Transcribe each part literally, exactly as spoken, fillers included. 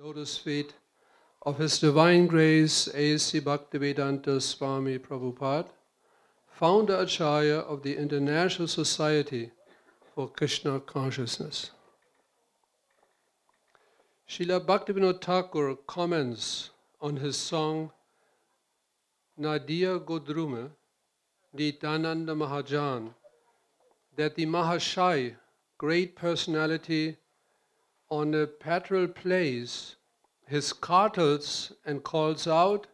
Lotus feet of His Divine Grace A C Bhaktivedanta Swami Prabhupada, founder Acharya of the International Society for Krishna Consciousness. Srila Bhaktivinoda Thakur comments on his song Nadiya Godrume, Nityananda Mahajan, that the Mahashai, great personality, on a pastoral plays his cartels and calls out,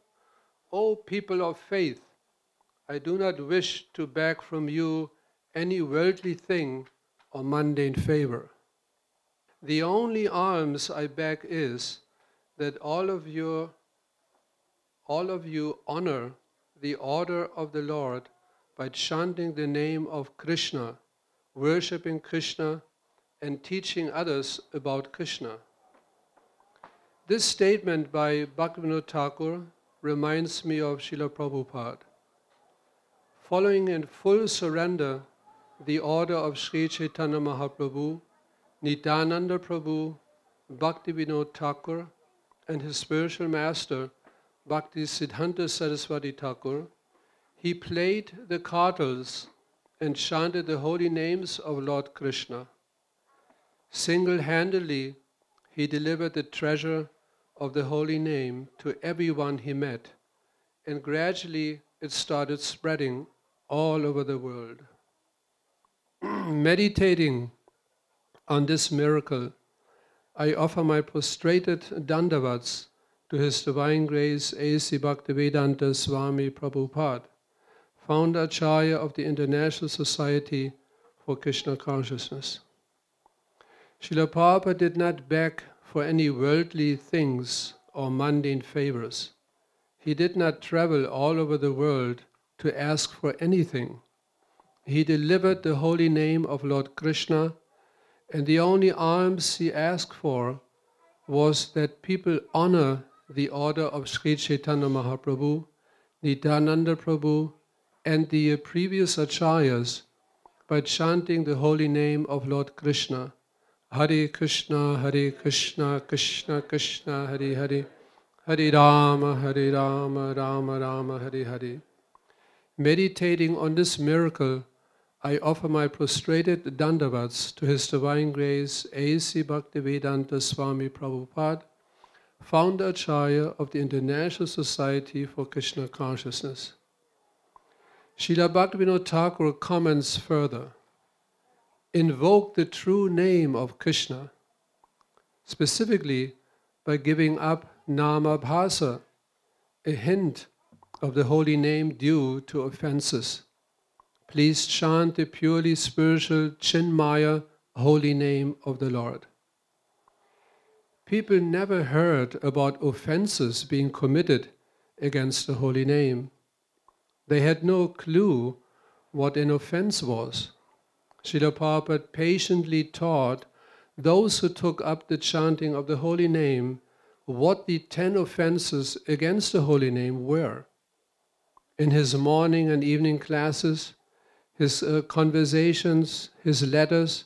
"O people of faith, I do not wish to beg from you any worldly thing or mundane favor. The only alms I beg is that all of you, all of you honor the order of the Lord by chanting the name of Krishna, worshipping Krishna, and teaching others about Krishna." This statement by Bhaktivinoda Thakur reminds me of Srila Prabhupada. Following in full surrender the order of Sri Chaitanya Mahaprabhu, Nityananda Prabhu, Bhaktivinoda Thakur, and his spiritual master, Bhakti Siddhanta Saraswati Thakur, he played the cartels and chanted the holy names of Lord Krishna. Single-handedly, he delivered the treasure of the holy name to everyone he met, and gradually it started spreading all over the world. Meditating on this miracle, I offer my prostrated dandavats to His Divine Grace A C Bhaktivedanta Swami Prabhupada, founder Acharya of the International Society for Krishna Consciousness. Srila Prabhupada did not beg for any worldly things or mundane favors. He did not travel all over the world to ask for anything. He delivered the holy name of Lord Krishna, and the only alms he asked for was that people honor the order of Sri Chaitanya Mahaprabhu, Nityananda Prabhu, and the previous acharyas by chanting the holy name of Lord Krishna. Hare Krishna, Hare Krishna, Krishna Krishna, Hare Hare, Hare Rama, Hare Rama, Rama Rama, Hare Hare. Meditating on this miracle, I offer my prostrated dandavats to His Divine Grace A C Bhaktivedanta Swami Prabhupada, founder Acharya of the International Society for Krishna Consciousness. Srila Bhaktivinoda Thakur comments further. Invoke the true name of Krishna, specifically by giving up Nama Bhasa, a hint of the holy name due to offenses. Please chant the purely spiritual Chinmaya holy name of the Lord. People never heard about offenses being committed against the holy name. They had no clue what an offense was. Srila Prabhupada patiently taught those who took up the chanting of the holy name what the ten offenses against the holy name were. In his morning and evening classes, his uh, conversations, his letters,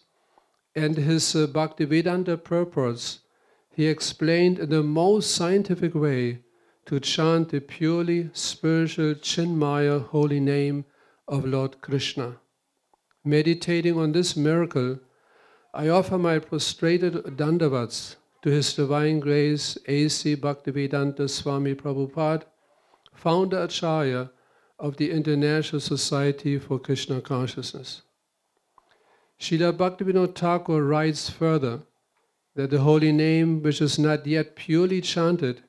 and his uh, Bhaktivedanta purports, he explained in the most scientific way to chant the purely spiritual Chinmaya holy name of Lord Krishna. Meditating on this miracle, I offer my prostrated dandavats to His Divine Grace A C Bhaktivedanta Swami Prabhupada, founder Acharya of the International Society for Krishna Consciousness. Srila Bhaktivinoda Thakur writes further that the holy name, which is not yet purely chanted,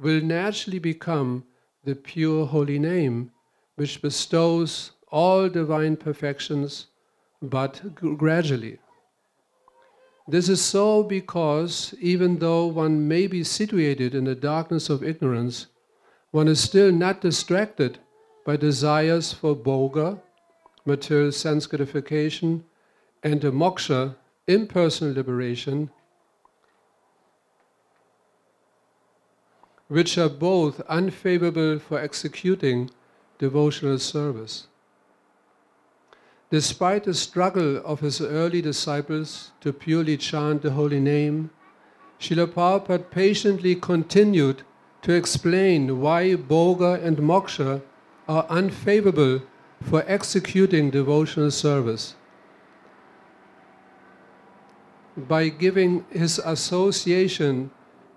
will naturally become the pure holy name, which bestows all divine perfections, but gradually. This is so because even though one may be situated in the darkness of ignorance, one is still not distracted by desires for bhoga, material sense gratification, and the moksha, impersonal liberation, which are both unfavorable for executing devotional service. Despite the struggle of his early disciples to purely chant the holy name, Srila Prabhupada patiently continued to explain why bhoga and moksha are unfavorable for executing devotional service. By giving his association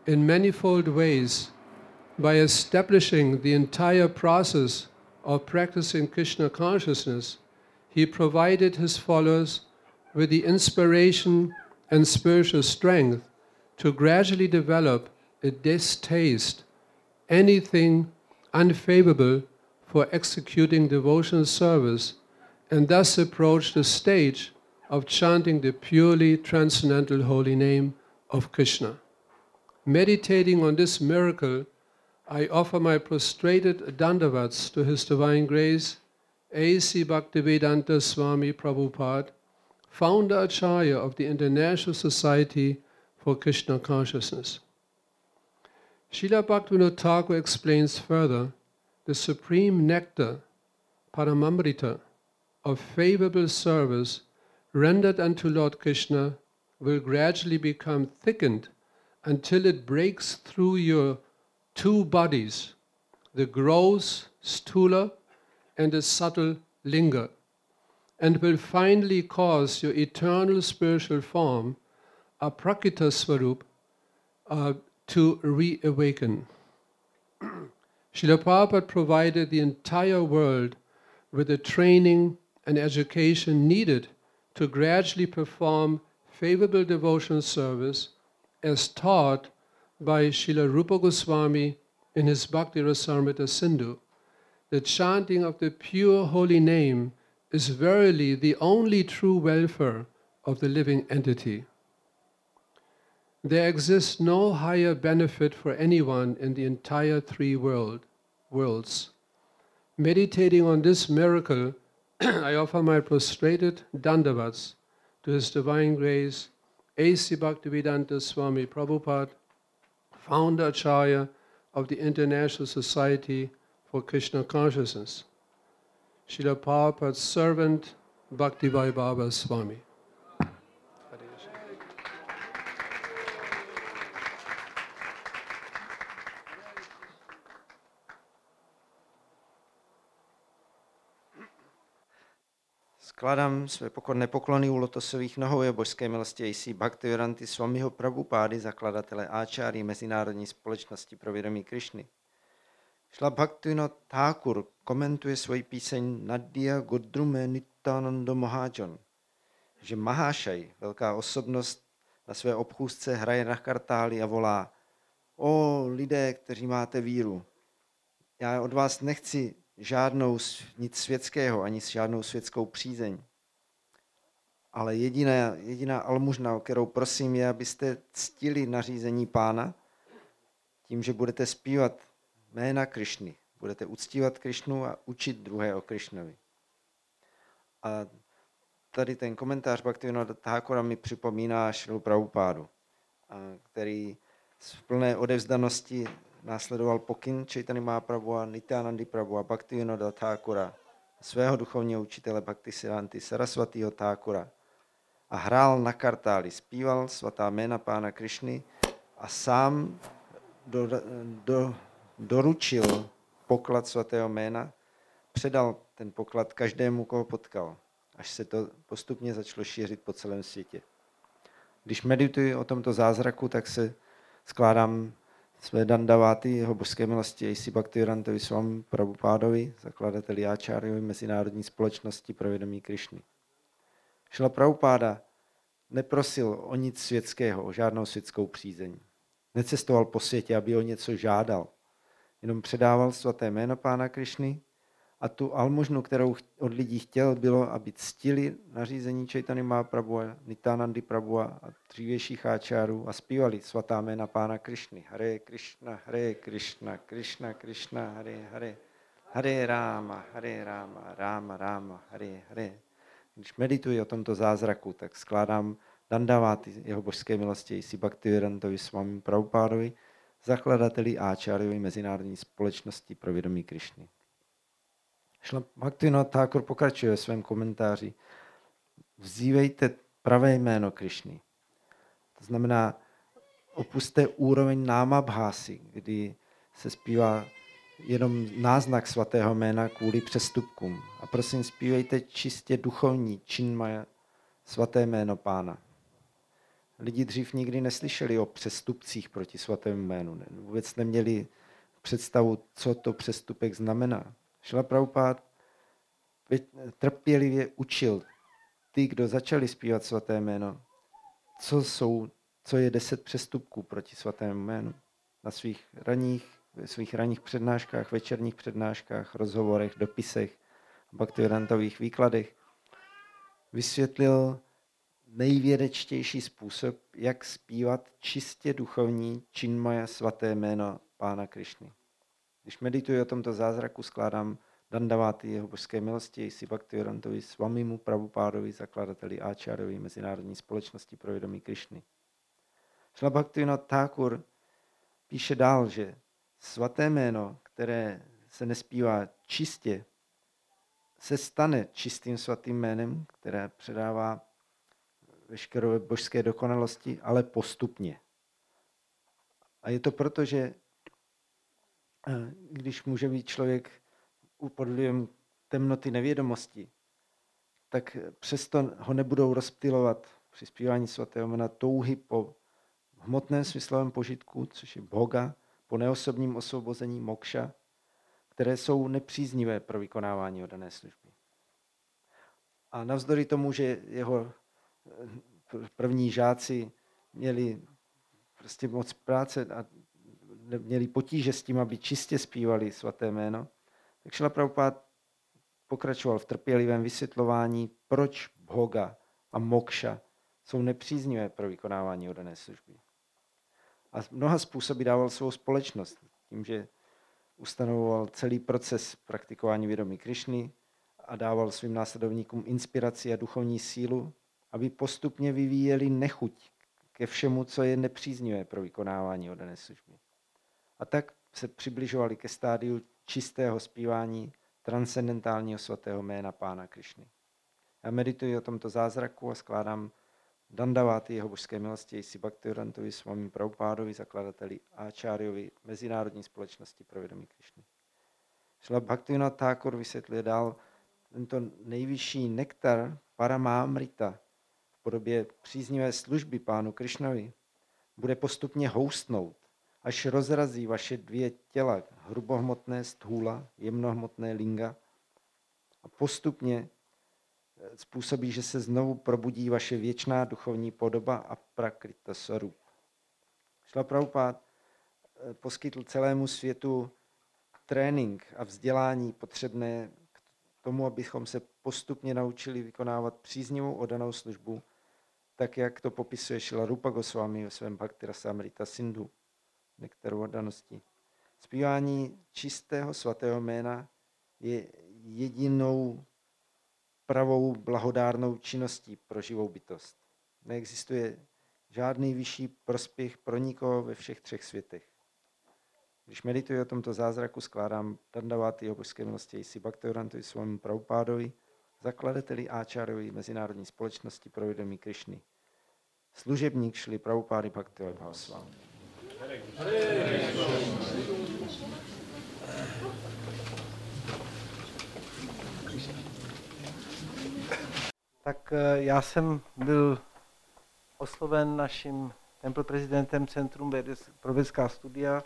in manifold ways, by establishing the entire process of practicing Krishna consciousness, he provided his followers with the inspiration and spiritual strength to gradually develop a distaste, anything unfavorable for executing devotional service, and thus approach the stage of chanting the purely transcendental holy name of Krishna. Meditating on this miracle, I offer my prostrated Dandavats to His Divine Grace, A C Bhaktivedanta Swami Prabhupada, founder Acharya of the International Society for Krishna Consciousness. Srila Bhaktivinoda Thakur explains further the supreme nectar, Paramamrita, of favorable service rendered unto Lord Krishna will gradually become thickened until it breaks through your two bodies, the gross stula and the subtle linga, and will finally cause your eternal spiritual form, a prakita Swarup, uh, to reawaken. Srila Prabhupada provided the entire world with the training and education needed to gradually perform favorable devotional service as taught by Srila Rupa Goswami in his Bhakti-rasamrta-sindhu. The chanting of the pure holy name is verily the only true welfare of the living entity. There exists no higher benefit for anyone in the entire three world, worlds. Meditating on this miracle, I offer my prostrated Dandavats to His Divine Grace, A C Bhaktivedanta Swami Prabhupada, founder Acharya of the International Society for Krishna Consciousness, Srila Prabhupada's servant, Bhaktivaibhava Swami. Skládám své pokorné poklony u lotosových nohou jeho božské milosti A C Bhaktivedanty Swamiho Prabhupády, zakladatele Áčáry Mezinárodní společnosti pro vědomí Krišny. Srila Bhaktivinoda Thakur komentuje svoji píseň Nadiya Godrume Nityananda Mohajon, že Mahášaj, velká osobnost, na své obchůzce hraje na kartály a volá: "O lidé, kteří máte víru, já od vás nechci žádnou nic světského, ani žádnou světskou přízeň. Ale jediná, jediná almužna, o kterou prosím, je, abyste ctili nařízení Pána tím, že budete zpívat jména Krišny. Budete uctívat Krišnu a učit druhé o Krišnovi." A tady ten komentář Bhaktivinoda Thakura mi připomíná Šrilu Prabhupádu, který z plné odevzdanosti následoval pokyn Chaitanya Mahaprabhu a Nityanandy Prabhu a Bhaktivinoda Thakura, svého duchovního učitele Bhakti Siddhanta Saraswatiho Thakura, a hrál na kartály, zpíval svatá jména Pána Krišny a sám do, do, doručil poklad svatého jména, předal ten poklad každému, koho potkal, až se to postupně začalo šířit po celém světě. Když medituji o tomto zázraku, tak se skládám své dandaváty jeho božské milosti A C Bhaktivedantovi Swami Prabhupádovi, zakladateli Áčáryovi Mezinárodní společnosti pro vědomí Krišny. Srila Prabhupáda neprosil o nic světského, o žádnou světskou přízeň. Necestoval po světě, aby o něco žádal. Jenom předával svaté jméno Pána Krišny a tu almužnu, kterou od lidí chtěl, bylo, aby ctili nařízení Chaitanya Mahaprabhu, Nityanandy Prabhu a dřívějších áčárů a zpívali svatá jména Pána Krišny. Hare Krishna, Hare Krishna, Krishna Krishna, Hare Hare, Hare Rama, Hare Rama, Rama Rama, Hare Hare. Když medituji o tomto zázraku, tak skládám dandaváty jeho božské milosti A C Bhaktivedantovi Swami Prabhupádovi, zakladateli Áčáryovi Mezinárodní společnosti pro vědomí Krišny. Srila Bhaktivinoda Thakur pokračuje ve svém komentáři. Vzívejte pravé jméno Krišny. To znamená, opuste úroveň náma bhásy, kdy se zpívá jenom náznak svatého jména kvůli přestupkům. A prosím, zpívejte čistě duchovní Chinmaya, svaté jméno Pána. Lidi dřív nikdy neslyšeli o přestupcích proti svatému jménu. Vůbec neměli představu, co to přestupek znamená. Srila Prabhupada trpělivě učil ty, kdo začali zpívat svaté jméno, co, jsou, co je deset přestupků proti svatému jménu. Na svých raních, svých ranních přednáškách, večerních přednáškách, rozhovorech, dopisech, bhaktivedantových výkladech vysvětlil nejvědečtější způsob, jak zpívat čistě duchovní Chinmaya svaté jméno Pána Krišny. Když medituji o tomto zázraku, skládám dandaváty jeho božské milosti, jestli Bhaktivedantovi Swamimu Prabhupádovi, zakladateli Áčárovi Mezinárodní společnosti pro vědomí Krišny. Srila Bhaktivinoda Thakur píše dál, že svaté jméno, které se nespívá čistě, se stane čistým svatým jménem, které předává veškeré božské dokonalosti, ale postupně. A je to proto, že když může být člověk pod vlivem temnoty nevědomosti, tak přesto ho nebudou rozptylovat při zpívání svatého jména touhy po hmotném smyslovém požitku, což je bhoga, po neosobním osvobození moksha, které jsou nepříznivé pro vykonávání dané služby. A navzdory tomu, že jeho první žáci měli prostě moc práce a měli potíže s tím, aby čistě zpívali svaté jméno, tak Srila Prabhupada pokračoval v trpělivém vysvětlování, proč bhoga a moksha jsou nepříznivé pro vykonávání dané služby. A mnoha způsoby dával svou společnost, tím, že ustanovoval celý proces praktikování vědomí Krišny a dával svým následovníkům inspiraci a duchovní sílu, aby postupně vyvíjeli nechuť ke všemu, co je nepříznivé pro vykonávání dané služby. A tak se přibližovali ke stádiu čistého zpívání transcendentálního svatého jména Pána Krišny. Já medituji o tomto zázraku a skládám dandaváty jeho božské milosti si Bhaktivedantovi Swami Prabhupádovi, zakladateli Áčárjovi Mezinárodní společnosti pro vědomí Krišny. Srila Bhaktivinoda Thakur vysvětluje dál tento nejvyšší nektar Paramamrita v podobě příznivé služby Pánu Krišnovi bude postupně houstnout, až rozrazí vaše dvě těla, hrubohmotné stula, jemnohmotné linga, a postupně způsobí, že se znovu probudí vaše věčná duchovní podoba a prakita Swarup. Srila Prabhupada poskytl celému světu trénink a vzdělání potřebné k tomu, abychom se postupně naučili vykonávat příznivou oddanou službu, tak jak to popisuje Srila Rupa Goswami ve svém Bhakti-rasamrta-sindhu, nektaru oddanosti. Zpívání čistého svatého jména je jedinou pravou blahodárnou činností pro živou bytost. Neexistuje žádný vyšší prospěch pro nikoho ve všech třech světech. Když medituji o tomto zázraku, skládám dandaváty o božské milosti si Bhaktivedantovi Swami Prabhupádovi, zakladateli Áčárovi Mezinárodní společnosti pro vědomí Krišny. Služebník Šli Prabhupády Bhaktivaibhava Swami. Tak já jsem byl osloven naším temploprezidentem Centrum pro vědecká studia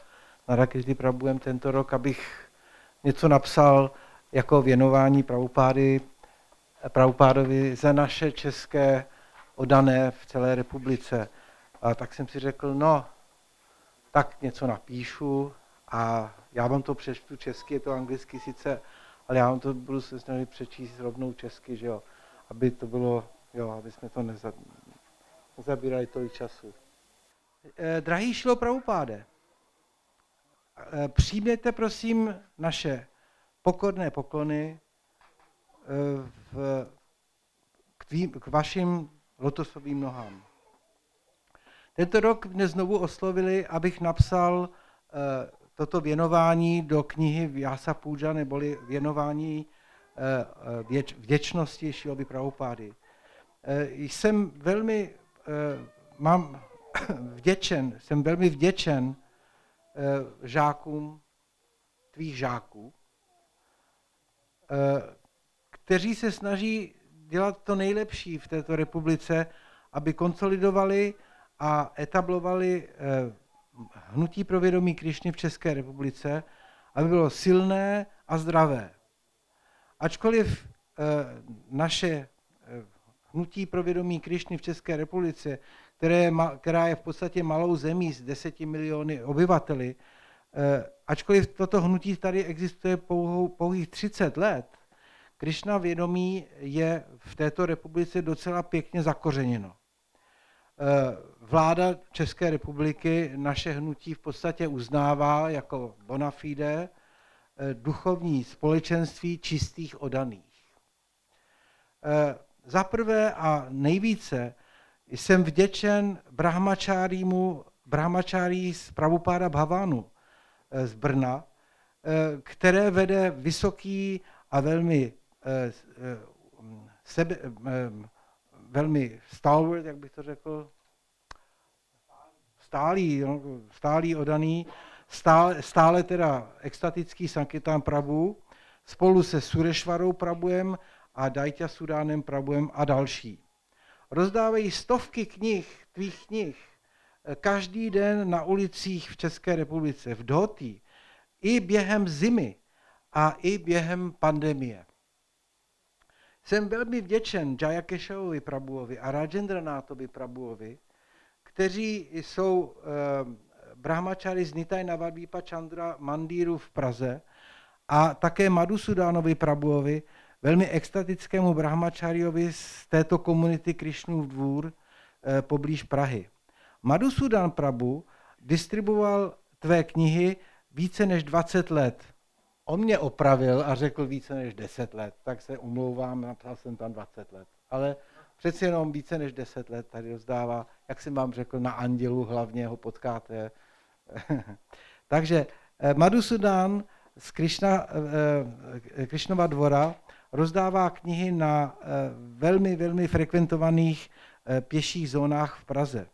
Narakriti Prabhuem tento rok, abych něco napsal jako věnování Prabhupády, Prabhupádovi za naše české oddané v celé republice. A tak jsem si řekl, no, tak něco napíšu a já vám to přečtu česky, je to anglicky sice, ale já vám to budu se snažit přečíst rovnou česky, že jo. Aby to bylo, jo, aby jsme to nezab... nezabírali tolik času. Eh, drahý Šilo Prabhupáde, eh, přijměte prosím naše pokorné poklony eh, v, k, tvým, k vašim lotosovým nohám. Tento rok mě znovu oslovili, abych napsal eh, toto věnování do knihy Vyasa Púja, neboli věnování Věč, vděčnosti Šíloby Prabhupády. Jsem velmi, mám vděčen, jsem velmi vděčen žákům, tvých žáků, kteří se snaží dělat to nejlepší v této republice, aby konsolidovali a etablovali hnutí pro vědomí Krišny v České republice, aby bylo silné a zdravé. Ačkoliv naše hnutí pro vědomí Krišny v České republice, která je v podstatě malou zemí s deseti miliony obyvateli, ačkoliv toto hnutí tady existuje pouhou, pouhých třicet let, Krišna vědomí je v této republice docela pěkně zakořeněno. Vláda České republiky naše hnutí v podstatě uznává jako bona fide duchovní společenství čistých oddaných. Za prvé a nejvíce jsem vděčen brahmačárímu, brahmačárí z Pravopada Bhavanu z Brna, které vede vysoký a velmi sebe, velmi stalwart, jak bych to řekl, stálý, stálý odaný, stále, stále teda extatický Sankirtana Prabhu, spolu se Sureshwarou Prabhuem a Daita Sudanem Prabhuem a další. Rozdávají stovky knih, tvých knih, každý den na ulicích v České republice, v Dhoti, i během zimy a i během pandemie. Jsem velmi vděčen Jayakeshovi Prabhuovi a Rajendranathovi Prabhuovi, kteří jsou eh, brahmačári z Nityananda Navadvipa Chandra Mandíru v Praze a také Madhusudanovi Prabhuovi, velmi extatickému brahmačáriovi z této komunity Krišnův dvůr eh, poblíž Prahy. Madhusudan Prabhu distribuoval tvé knihy více než dvacet let. On mě opravil a řekl více než deset let, tak se umlouvám, napsal jsem tam dvacet let. Ale přeci jenom více než deset let tady rozdává, jak jsem vám řekl, na Andělu hlavně ho potkáte. Takže Madhusudan z Krišna, Krišnova dvora rozdává knihy na velmi, velmi frekventovaných pěších zónách v Praze.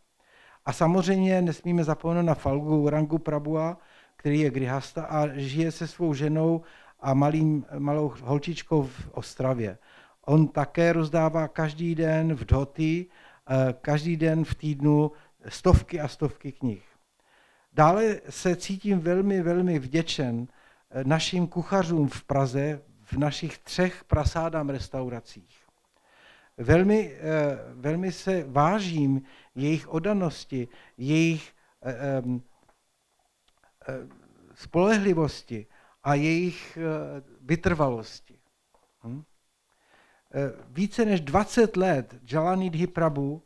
A samozřejmě nesmíme zapomenout na Falgu Urangu Prabhua, který je grihasta a žije se svou ženou a malým, malou holčičkou v Ostravě. On také rozdává každý den v Dhoti, každý den v týdnu stovky a stovky knih. Dále se cítím velmi, velmi vděčen našim kuchařům v Praze, v našich třech prasádám restauracích. Velmi, velmi se vážím jejich oddanosti, jejich spolehlivosti a jejich vytrvalosti. Hm? Více než dvacet let Jalanidhi Prabhu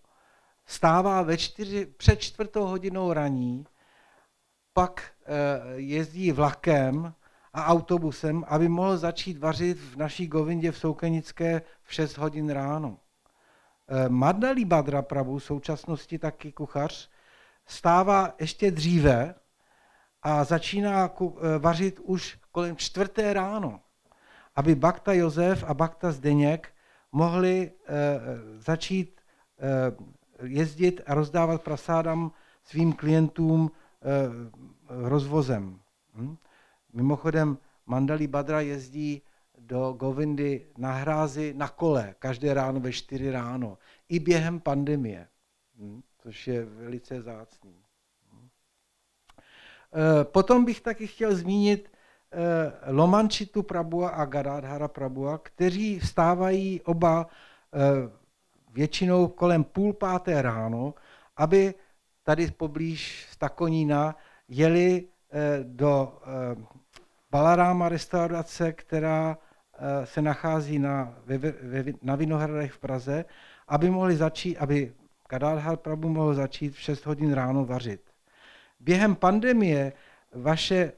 stává ve čtyři, před čtvrtou hodinou raní, pak jezdí vlakem a autobusem, aby mohl začít vařit v naší Govindě v Soukenické v šest hodin ráno. Mandali Bhadra Prabhu, v současnosti taky kuchař, stává ještě dříve a začíná vařit už kolem čtvrté ráno, aby Bhakta Josef a Bhakta Zdeněk mohli eh, začít eh, jezdit a rozdávat prasádám svým klientům eh, rozvozem. Hm? Mimochodem Mandali Bhadra jezdí do Govindy na hrázi na kole každé ráno ve čtyři ráno, i během pandemie, hm? Což je velice vzácný. Potom bych taky chtěl zmínit Lomančitu Prabhua a Gadadhara Prabhua, kteří vstávají oba většinou kolem půl páté ráno, aby tady poblíž Stakonína jeli do Balarama restaurace, která se nachází na, na Vinohradech v Praze, aby mohli začít, aby Gadadhar Prabhu mohl začít v šest hodin ráno vařit. Během pandemie vaše e,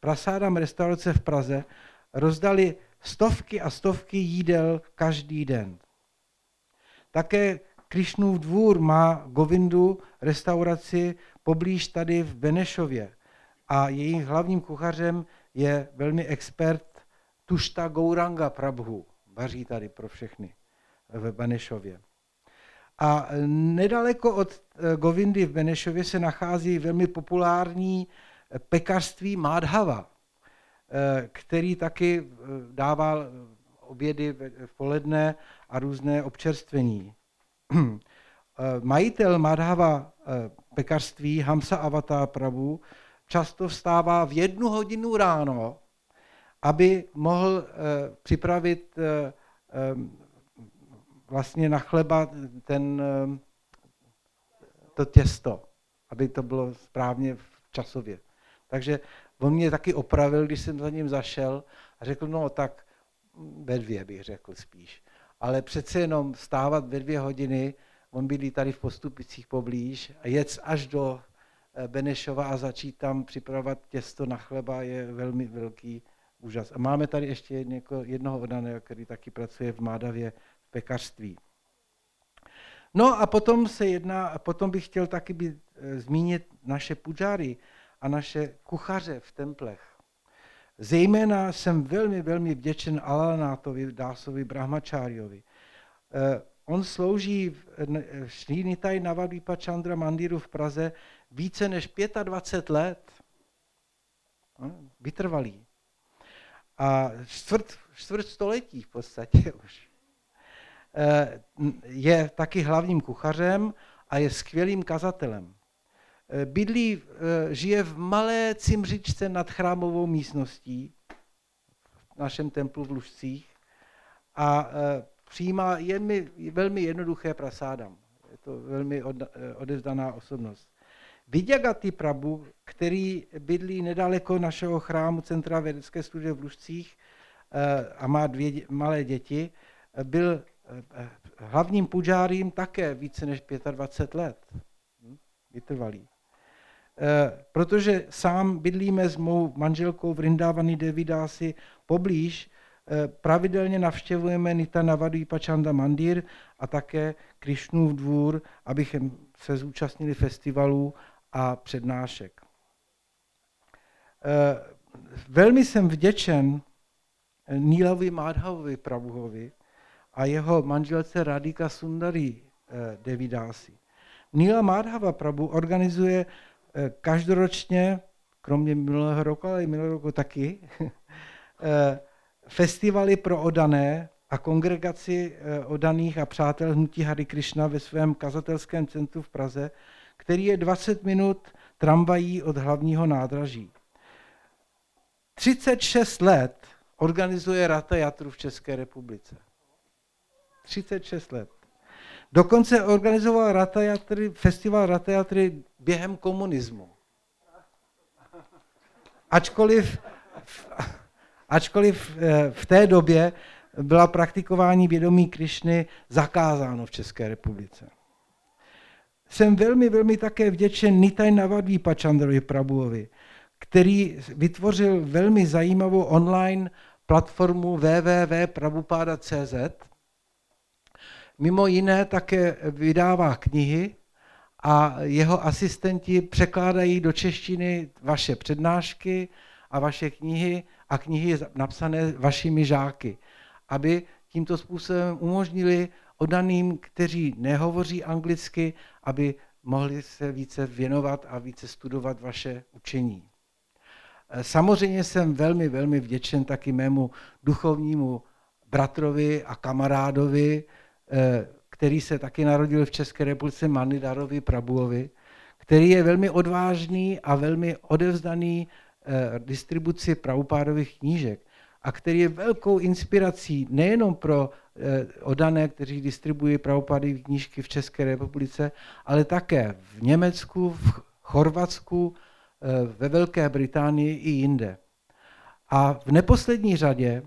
prasádám restaurace v Praze rozdali stovky a stovky jídel každý den. Také Krišnův dvůr má Govindu restauraci poblíž tady v Benešově a jejím hlavním kuchařem je velmi expert Tušta Gauranga Prabhu. Vaří tady pro všechny v Benešově. A nedaleko od Govindy v Benešově se nachází velmi populární pekařství Madhava, který taky dává obědy v poledne a různé občerstvení. Majitel Madhava pekařství Hamsa Avatá Prabhu často vstává v jednu hodinu ráno, aby mohl připravit vlastně na chleba ten, to těsto, aby to bylo správně časově. Takže on mě taky opravil, když jsem za ním zašel a řekl, no tak ve dvě bych řekl spíš. Ale přece jenom vstávat ve dvě hodiny, on bydlí tady v Postupicích poblíž a jet až do Benešova a začít tam připravovat těsto na chleba je velmi velký úžas. A máme tady ještě někoho, jednoho odaného, který taky pracuje v Mádavě v pekařství. No a potom se jedná, a potom bych chtěl taky být, zmínit naše pujáry a naše kuchaře v templech. Zejména jsem velmi, velmi vděčen Alanátovi Dásovi Brahmacháriovi. On slouží v Sri Nitai Navadvipa Chandra Mandiru v Praze více než dvacet pět let. Vytrvalý. A čtvrt, čtvrt století v podstatě už. Je taky hlavním kuchařem a je skvělým kazatelem. Bydlí, žije v malé cimřičce nad chrámovou místností v našem templu v Lužcích a přijímá jemi, velmi jednoduché prasádam. Je to velmi odevzdaná osobnost. Vidyagati Prabhu, který bydlí nedaleko našeho chrámu Centra vědecké studie v Lužcích a má dvě malé děti, byl hlavním pujárím také více než dvacet pět let. Vytrvalý. Protože sám bydlíme s mou manželkou Vrindavany Devadasi poblíž, pravidelně navštěvujeme Nita Navadvipa Chandra Mandir a také Krišnův dvůr, abychom se zúčastnili festivalů a přednášek. Velmi jsem vděčen Nílavi Madhavovi Prabhuhovi a jeho manželce Radhika Sundari Devadasi. Nila Madhava Prabhu organizuje každoročně, kromě minulého roku, ale i minulého roku taky, festivaly pro odané a kongregaci odaných a přátel hnutí Hare Krishna ve svém kazatelském centru v Praze, který je dvacet minut tramvají od hlavního nádraží. třicet šest let organizuje Ratha Yatru v České republice. třicet šest let. Dokonce organizoval Ratha Yatry, festival Ratha Yatry během komunismu. Ačkoliv, ačkoliv v té době byla praktikování vědomí Krišny zakázáno v České republice. Jsem velmi, velmi také vděčen Nitai Navadvipa Chandrovi Prabhuovi, který vytvořil velmi zajímavou online platformu w w w tečka prabhupada tečka c z, Mimo jiné také vydává knihy a jeho asistenti překládají do češtiny vaše přednášky a vaše knihy a knihy napsané vašimi žáky, aby tímto způsobem umožnili odaným, kteří nehovoří anglicky, aby mohli se více věnovat a více studovat vaše učení. Samozřejmě jsem velmi, velmi vděčen taky mému duchovnímu bratrovi a kamarádovi, který se taky narodil v České republice, Manidarovi Prabhuovi, který je velmi odvážný a velmi odevzdaný distribuci Prabhupádových knížek a který je velkou inspirací nejenom pro odané, kteří distribuují Prabhupádovy knížky v České republice, ale také v Německu, v Chorvatsku, ve Velké Británii i jinde. A v neposlední řadě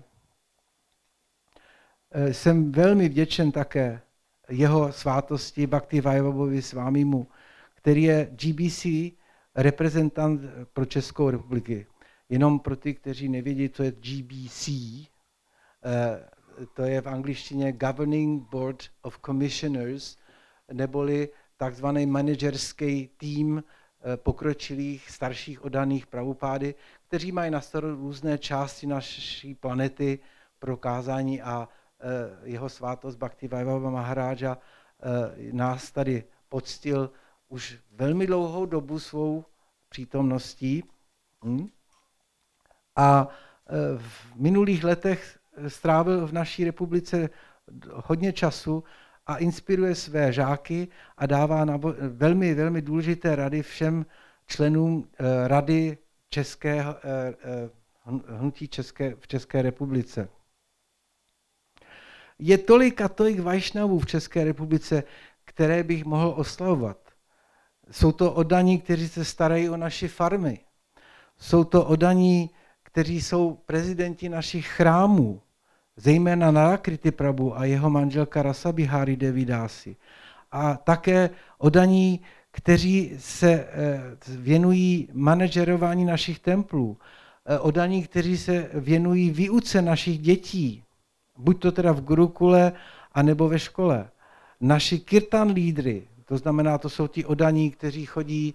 jsem velmi vděčen také jeho svátosti Bhaktivaibhavovi Swamimu, který je G B C reprezentant pro Českou republiku. Jenom pro ty, kteří nevědí, co je G B C, to je v angličtině Governing Board of Commissioners, neboli takzvaný manažerský tým pokročilých starších oddaných Prabhupády, kteří mají na starost různé části naší planety pro kázání a jeho svátost Bhaktivaibhava Maharaja nás tady poctil už velmi dlouhou dobu svou přítomností. A v minulých letech strávil v naší republice hodně času a inspiruje své žáky a dává velmi, velmi důležité rady všem členům rady České, hnutí České, v České republice. Je tolik katolik vajšnavů v České republice, které bych mohl oslavovat. Jsou to oddaní, kteří se starají o naše farmy. Jsou to oddaní, kteří jsou prezidenti našich chrámů, zejména Narakryty Prabhu a jeho manželka Rasabihari Devadasi. A také oddaní, kteří se věnují manažerování našich templů. Oddaní, kteří se věnují výuce našich dětí, buď to teda v gurukule, anebo ve škole. Naši kirtan lídry, to znamená, to jsou ti oddaní, kteří chodí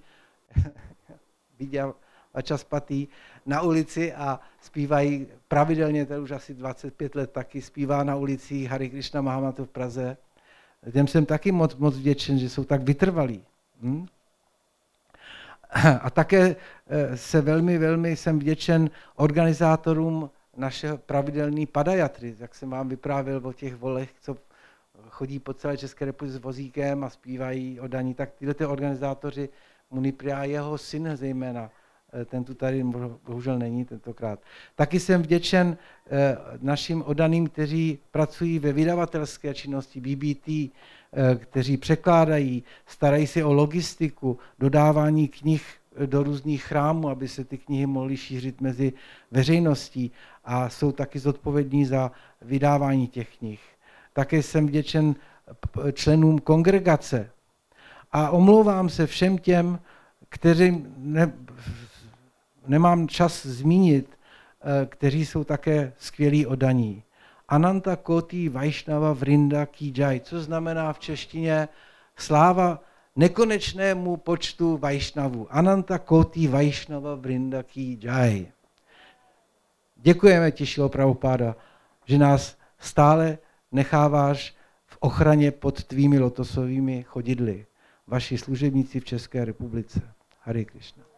a časpatý na ulici a zpívají pravidelně, to už asi dvacet pět let taky zpívá na ulici Hare Krishna Mahamantra v Praze. Těm jsem taky moc, moc vděčen, že jsou tak vytrvalí. Hm? A také se velmi, velmi jsem vděčen organizátorům naše pravidelné padajatry, jak jsem vám vyprávěl o těch volech, co chodí po celé České republice s vozíkem a zpívají o daní, tak tyhle organizátoři Munipria, jeho syn zejména, ten tu tady bohužel není tentokrát. Taky jsem vděčen našim oddaným, kteří pracují ve vydavatelské činnosti bé bé té, kteří překládají, starají se o logistiku, dodávání knih do různých chrámů, aby se ty knihy mohly šířit mezi veřejností a jsou taky zodpovědní za vydávání těch knih. Také jsem vděčen členům kongregace a omlouvám se všem těm, kterým ne, nemám čas zmínit, kteří jsou také skvělí oddaní. Ananta Koti Vaishnava Vrinda Kijai, co znamená v češtině sláva nekonečnému počtu Vaishnavů. Ananta Koti Vaishnava Vrinda Kijai. Děkujeme ti, Srila Prabhupada, že nás stále necháváš v ochraně pod tvými lotosovými chodidly. Vaši služebníci v České republice. Hare Krishna.